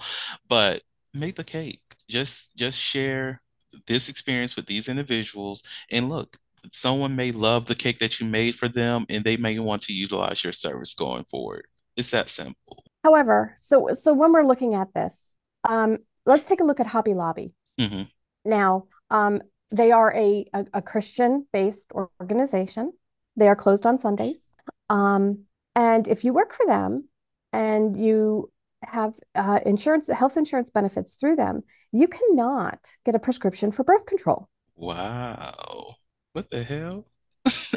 but make the cake. Just just share this experience with these individuals. And look, someone may love the cake that you made for them, and they may want to utilize your service going forward. It's that simple. However, so so when we're looking at this, um, let's take a look at Hobby Lobby. Mm-hmm. Now, um, they are a, a, a Christian-based organization. They are closed on Sundays. Um, and if you work for them and you have uh, insurance, health insurance benefits through them, you cannot get a prescription for birth control. Wow. What the hell?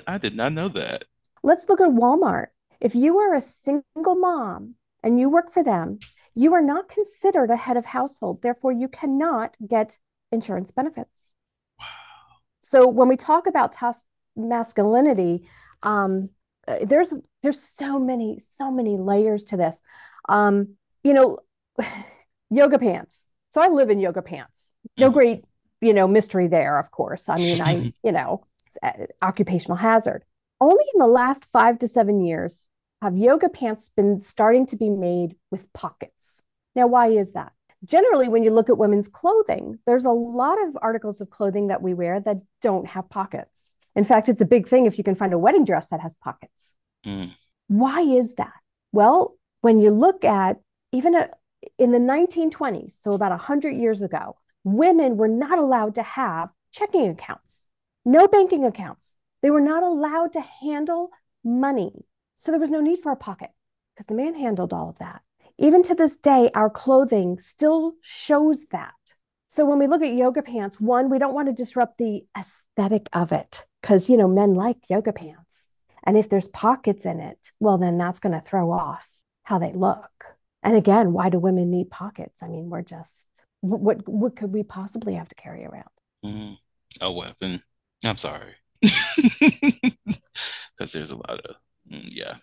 I did not know that. Let's look at Walmart. If you are a single mom and you work for them, you are not considered a head of household. Therefore, you cannot get insurance benefits. Wow. So when we talk about tos- masculinity, um, there's there's so many, so many layers to this. Um, You know, yoga pants. So I live in yoga pants. No great, you know, mystery there, of course. I mean, I, you know, occupational hazard. Only in the last five to seven years have yoga pants been starting to be made with pockets. Now, why is that? Generally, when you look at women's clothing, there's a lot of articles of clothing that we wear that don't have pockets. In fact, it's a big thing if you can find a wedding dress that has pockets. Mm. Why is that? Well, when you look at even in the nineteen twenties, so about one hundred years ago, women were not allowed to have checking accounts, no banking accounts. They were not allowed to handle money. So there was no need for a pocket because the man handled all of that. Even to this day, our clothing still shows that. So when we look at yoga pants, one, we don't want to disrupt the aesthetic of it because, you know, men like yoga pants. And if there's pockets in it, well, then that's going to throw off how they look. And again, why do women need pockets? I mean, we're just, what what could we possibly have to carry around? Mm, a weapon. I'm sorry. because there's a lot of, yeah.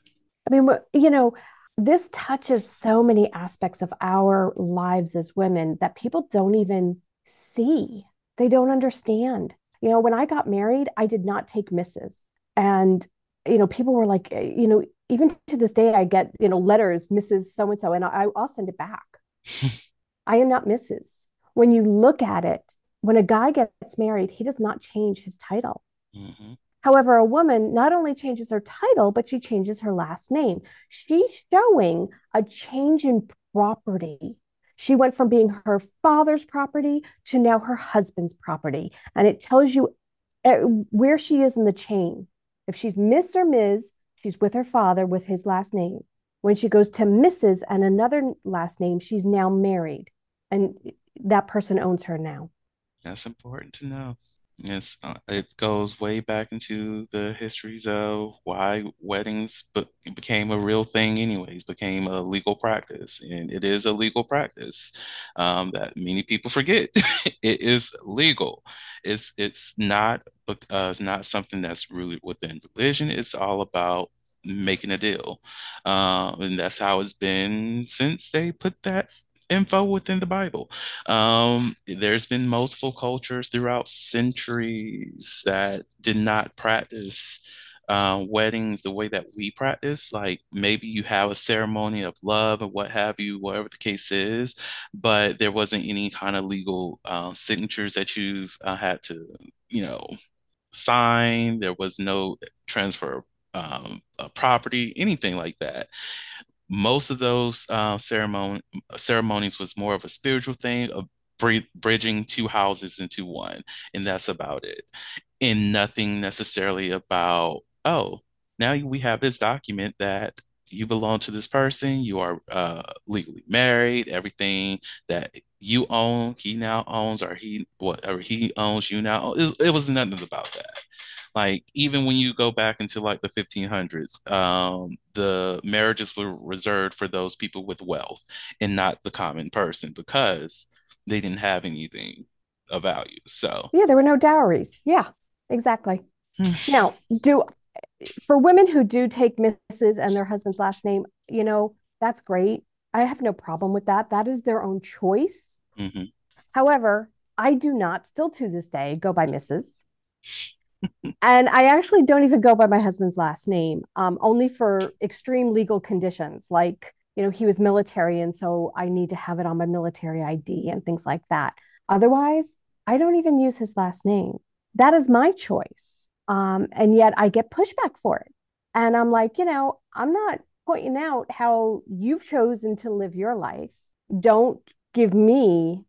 I mean, you know, this touches so many aspects of our lives as women that people don't even see. They don't understand. You know, when I got married, I did not take misses. And, you know, people were like, you know, even to this day, I get, you know, letters, Missus So-and-so, and I, I'll send it back. I am not Missus When you look at it, when a guy gets married, he does not change his title. Mm-hmm. However, a woman not only changes her title, but she changes her last name. She's showing a change in property. She went from being her father's property to now her husband's property. And it tells you where she is in the chain. If she's Miss or Miz, she's with her father with his last name. When she goes to Missus and another last name, she's now married. And that person owns her now. That's important to know. Yes, it goes way back into the histories of why weddings be- became a real thing anyways, became a legal practice. And it is a legal practice um, that many people forget. It is legal. It's it's not, uh, it's not something that's really within religion. It's all about making a deal. Um, and that's how it's been since they put that info within the Bible. Um, there's been multiple cultures throughout centuries that did not practice uh, weddings the way that we practice. Like maybe you have a ceremony of love and what have you, whatever the case is, but there wasn't any kind of legal uh, signatures that you've uh, had to, you know, sign. There was no transfer um, of property, anything like that. Most of those uh, ceremony, ceremonies was more of a spiritual thing of bri- bridging two houses into one. And that's about it. And nothing necessarily about, oh, now we have this document that you belong to this person. You are uh, legally married. Everything that you own, he now owns, or he whatever he owns, you now own. It, it was nothing about that. Like, even when you go back into like the fifteen hundreds, um, the marriages were reserved for those people with wealth and not the common person because they didn't have anything of value. So, yeah, there were no dowries. Yeah, exactly. Now, do for women who do take Missus and their husband's last name, you know, that's great. I have no problem with that. That is their own choice. Mm-hmm. However, I do not, still to this day, go by Missus And I actually don't even go by my husband's last name, um, only for extreme legal conditions. Like, you know, he was military, and so I need to have it on my military I D and things like that. Otherwise, I don't even use his last name. That is my choice. Um, and yet I get pushback for it. And I'm like, you know, I'm not pointing out how you've chosen to live your life. Don't give me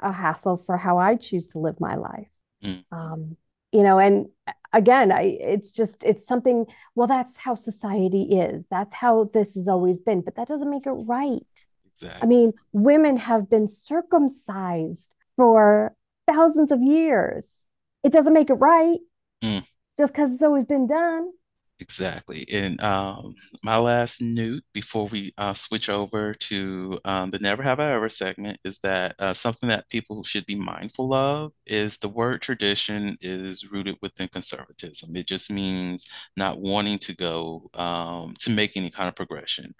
a hassle for how I choose to live my life. Mm. Um You know, and again, I, it's just, it's something, well, that's how society is. That's how this has always been, but that doesn't make it right. Exactly. I mean, women have been circumcised for thousands of years. It doesn't make it right mm. just because it's always been done. Exactly. And um, my last newt before we uh, switch over to um, the Never Have I Ever segment is that uh, something that people should be mindful of is the word tradition is rooted within conservatism. It just means not wanting to go um, to make any kind of progression.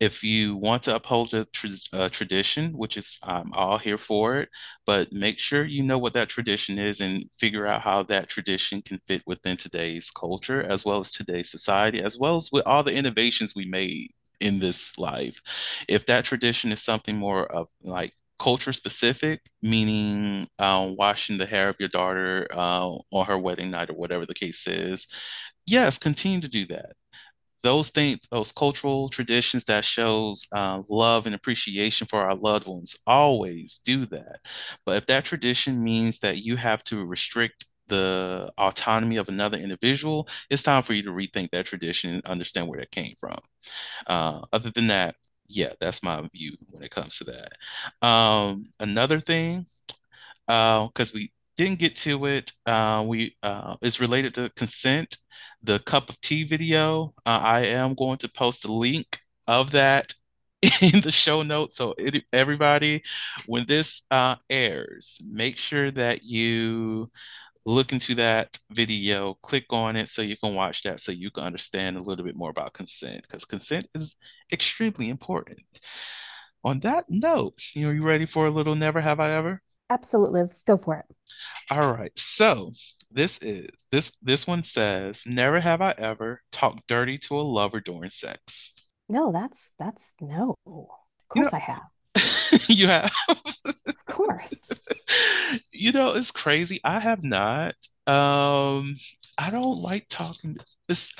If you want to uphold a tra- uh, tradition, which is I'm all here for it, but make sure you know what that tradition is and figure out how that tradition can fit within today's culture, as well as today's society, as well as with all the innovations we made in this life. If that tradition is something more of like culture specific, meaning um, washing the hair of your daughter uh, on her wedding night or whatever the case is, yes, continue to do that. Those things, those cultural traditions that shows uh, love and appreciation for our loved ones, always do that. But if that tradition means that you have to restrict the autonomy of another individual, it's time for you to rethink that tradition and understand where that came from. Uh, other than that, yeah, that's my view when it comes to that. Um, another thing, because uh, we didn't get to it, uh, we uh, it's related to consent. The cup of tea video, uh, I am going to post a link of that in the show notes. So it, everybody, when this uh, airs, make sure that you look into that video, click on it so you can watch that, so you can understand a little bit more about consent, because consent is extremely important. On that note, you know, you ready for a little never have I ever? Absolutely. Let's go for it. All right. So this is this this one says, never have I ever talked dirty to a lover during sex. No, that's that's no. Of course, you know, I have. You have. Of course. You know, it's crazy. I have not. Um, I don't like talking. It's,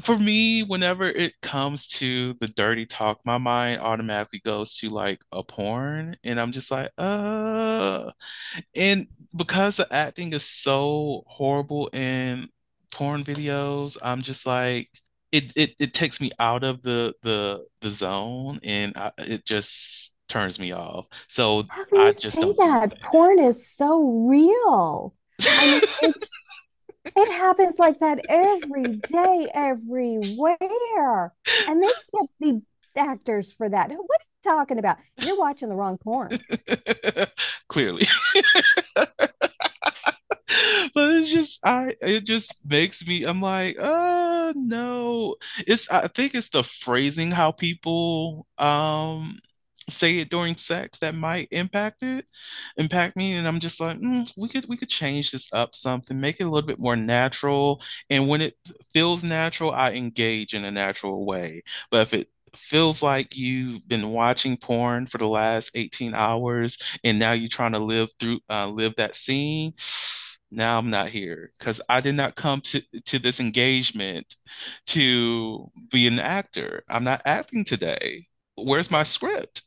for me, whenever it comes to the dirty talk, my mind automatically goes to like a porn, and I'm just like, uh. And because the acting is so horrible in porn videos, I'm just like, it it it takes me out of the the the zone, and I, it just turns me off. So I just don't do that. Porn is so real. I mean, it's, it happens like that every day, everywhere, and they get the actors for that. What are you talking about? You're watching the wrong porn. Clearly. But it's just, I, it just makes me, I'm like, uh, no, it's, I think it's the phrasing, how people um, say it during sex, that might impact it, impact me. And I'm just like, mm, we could, we could change this up something, make it a little bit more natural. And when it feels natural, I engage in a natural way. But if it feels like you've been watching porn for the last eighteen hours and now you're trying to live through, uh, live that scene, now I'm not here, because I did not come to, to this engagement to be an actor. I'm not acting today. Where's my script?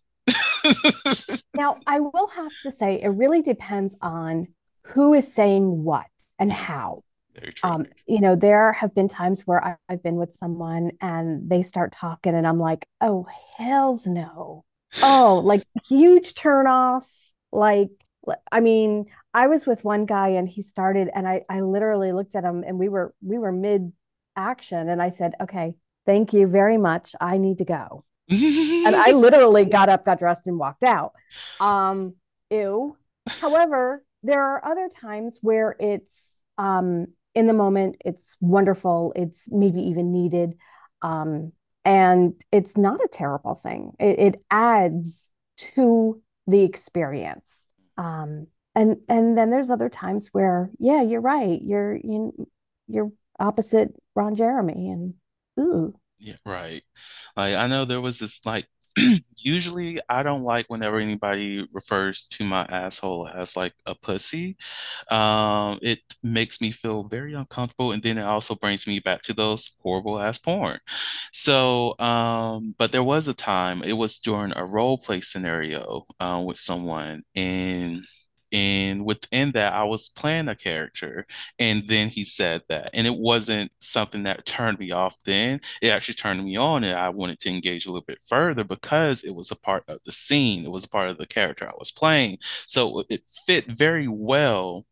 Now, I will have to say, it really depends on who is saying what and how. Very true. Um, you know, there have been times where I, I've been with someone and they start talking and I'm like, oh, hells no. Oh, like huge turn off. Like, I mean, I was with one guy and he started, and I, I literally looked at him and we were, we were mid action. And I said, okay, thank you very much. I need to go. And I literally got up, got dressed and walked out. Um, ew. However, there are other times where it's um, in the moment, it's wonderful. It's maybe even needed. Um, and it's not a terrible thing. It, it adds to the experience. Um, And and then there's other times where, yeah, you're right. You're you, you're opposite Ron Jeremy, and ooh. Yeah, right. Like, I know there was this, like, usually I don't like whenever anybody refers to my asshole as like a pussy. Um, it makes me feel very uncomfortable, and then it also brings me back to those horrible ass porn. So, um, but there was a time, it was during a role play scenario uh, with someone, and. And within that, I was playing a character, and then he said that. And it wasn't something that turned me off then. It actually turned me on, and I wanted to engage a little bit further because it was a part of the scene. It was a part of the character I was playing. So it fit very well.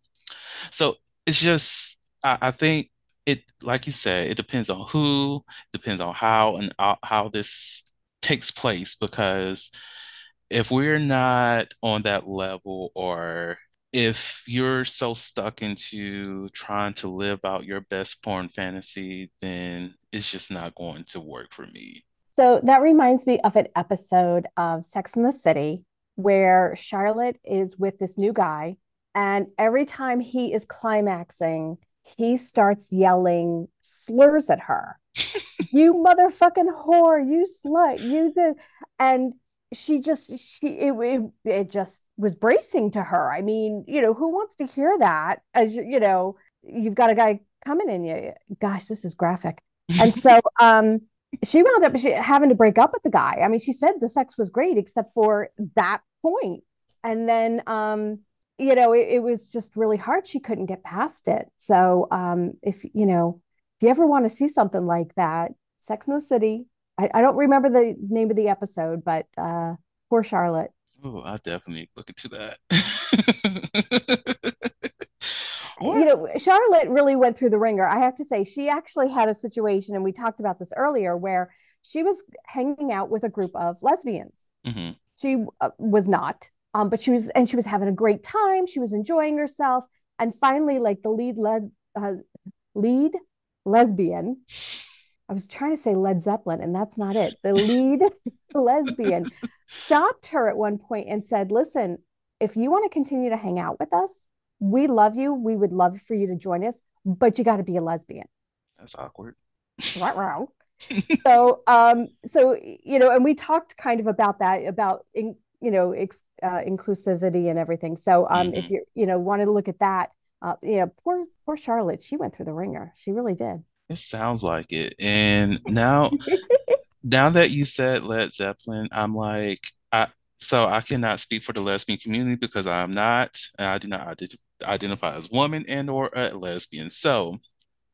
So it's just, I, I think it, like you said, it depends on who, depends on how, and uh, how this takes place, because if we're not on that level, or if you're so stuck into trying to live out your best porn fantasy, then it's just not going to work for me. So that reminds me of an episode of Sex and the City where Charlotte is with this new guy, and every time he is climaxing, he starts yelling slurs at her. You motherfucking whore, you slut, you the... And she just, she it, it, it just was bracing to her. I mean, you know, who wants to hear that? As you, you know, you've got a guy coming in you. Gosh, this is graphic. And so um, she wound up she, having to break up with the guy. I mean, she said the sex was great, except for that point. And then, um, you know, it, it was just really hard. She couldn't get past it. So um, if, you know, if you ever want to see something like that, Sex and the City. I don't remember the name of the episode, but uh, poor Charlotte. Oh, I definitely look into that. You know, Charlotte really went through the ringer. I have to say, she actually had a situation, and we talked about this earlier, where she was hanging out with a group of lesbians. Mm-hmm. She uh, was not, um, but she was, and she was having a great time. She was enjoying herself. And finally, like the lead led uh, lead lesbian, I was trying to say Led Zeppelin, and that's not it. The lead lesbian stopped her at one point and said, listen, if you want to continue to hang out with us, we love you. We would love for you to join us, but you got to be a lesbian. That's awkward. Wow. so, um, so, you know, and we talked kind of about that, about, in, you know, ex, uh, inclusivity and everything. So um, mm-hmm. if you, you know, wanted to look at that, uh, you know, poor, poor Charlotte, she went through the ringer. She really did. It sounds like it. And now, now that you said Led Zeppelin, I'm like, I, so I cannot speak for the lesbian community because I'm not, and I do not ident- identify as woman and or a lesbian. So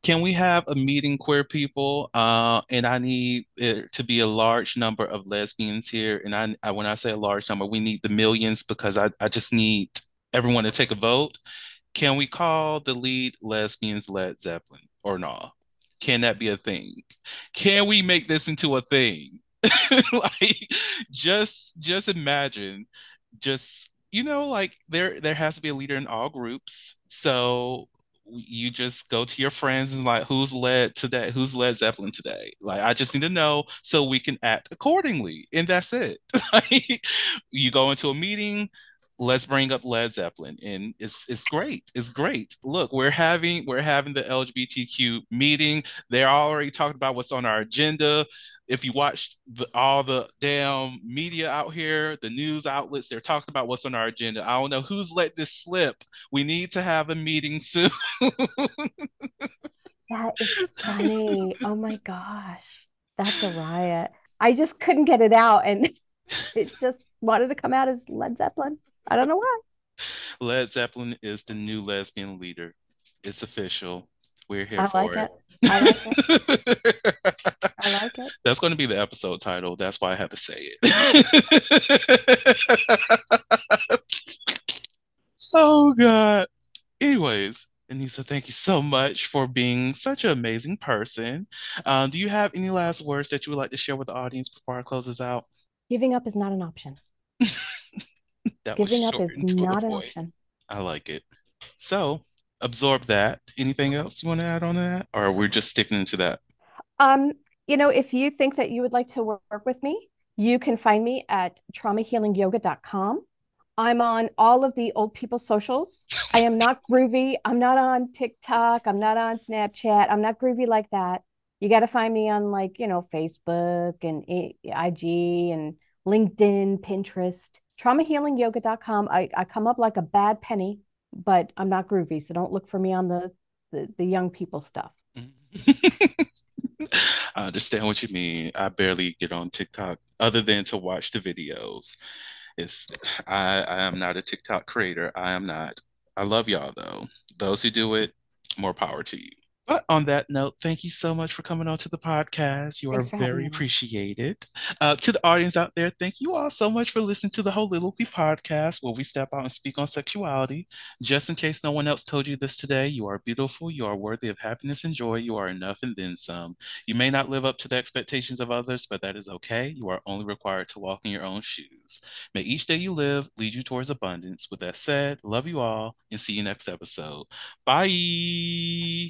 can we have a meeting, queer people? Uh, and I need it to be a large number of lesbians here. And I, I when I say a large number, we need the millions because I, I just need everyone to take a vote. Can we call the lead lesbians Led Zeppelin or no? Can that be a thing? Can we make this into a thing? Like, just just imagine, just, you know, like there there has to be a leader in all groups. So you just go to your friends and like, who's led today? Who's Led Zeppelin today? Like, I just need to know so we can act accordingly. And that's it. Like, you go into a meeting, let's bring up Led Zeppelin. And it's it's great. It's great. Look, we're having we're having the L G B T Q meeting. They're already talking about what's on our agenda. If you watch the, all the damn media out here, the news outlets, they're talking about what's on our agenda. I don't know who's let this slip. We need to have a meeting soon. That is funny. Oh my gosh. That's a riot. I just couldn't get it out. And it just wanted to come out as Led Zeppelin. I don't know why. Led Zeppelin is the new lesbian leader. It's official. We're here I for like it. it. I like it. I like it. That's going to be the episode title. That's why I have to say it. Oh, God. Anyways, Anissa, thank you so much for being such an amazing person. Um, do you have any last words that you would like to share with the audience before I close this out? Giving up is not an option. Giving up is not an option. I like it. So, absorb that. Anything else you want to add on that, or we're just sticking to that? Um, you know, if you think that you would like to work with me, you can find me at trauma healing yoga dot com. I'm on all of the old people socials. I am not groovy. I'm not on TikTok. I'm not on Snapchat. I'm not groovy like that. You got to find me on, like, you know, Facebook and I G and LinkedIn, Pinterest, trauma healing yoga dot com. I, I come up like a bad penny, but I'm not groovy. So don't look for me on the, the, the young people stuff. I understand what you mean. I barely get on TikTok other than to watch the videos. It's I, I am not a TikTok creator. I am not. I love y'all, though. Those who do it, more power to you. But on that note, thank you so much for coming on to the podcast. You are very appreciated. Uh, to the audience out there, thank you all so much for listening to the Heauxliloquy podcast, where we step out and speak on sexuality. Just in case no one else told you this today, you are beautiful, you are worthy of happiness and joy, you are enough and then some. You may not live up to the expectations of others, but that is okay. You are only required to walk in your own shoes. May each day you live lead you towards abundance. With that said, love you all and see you next episode. Bye.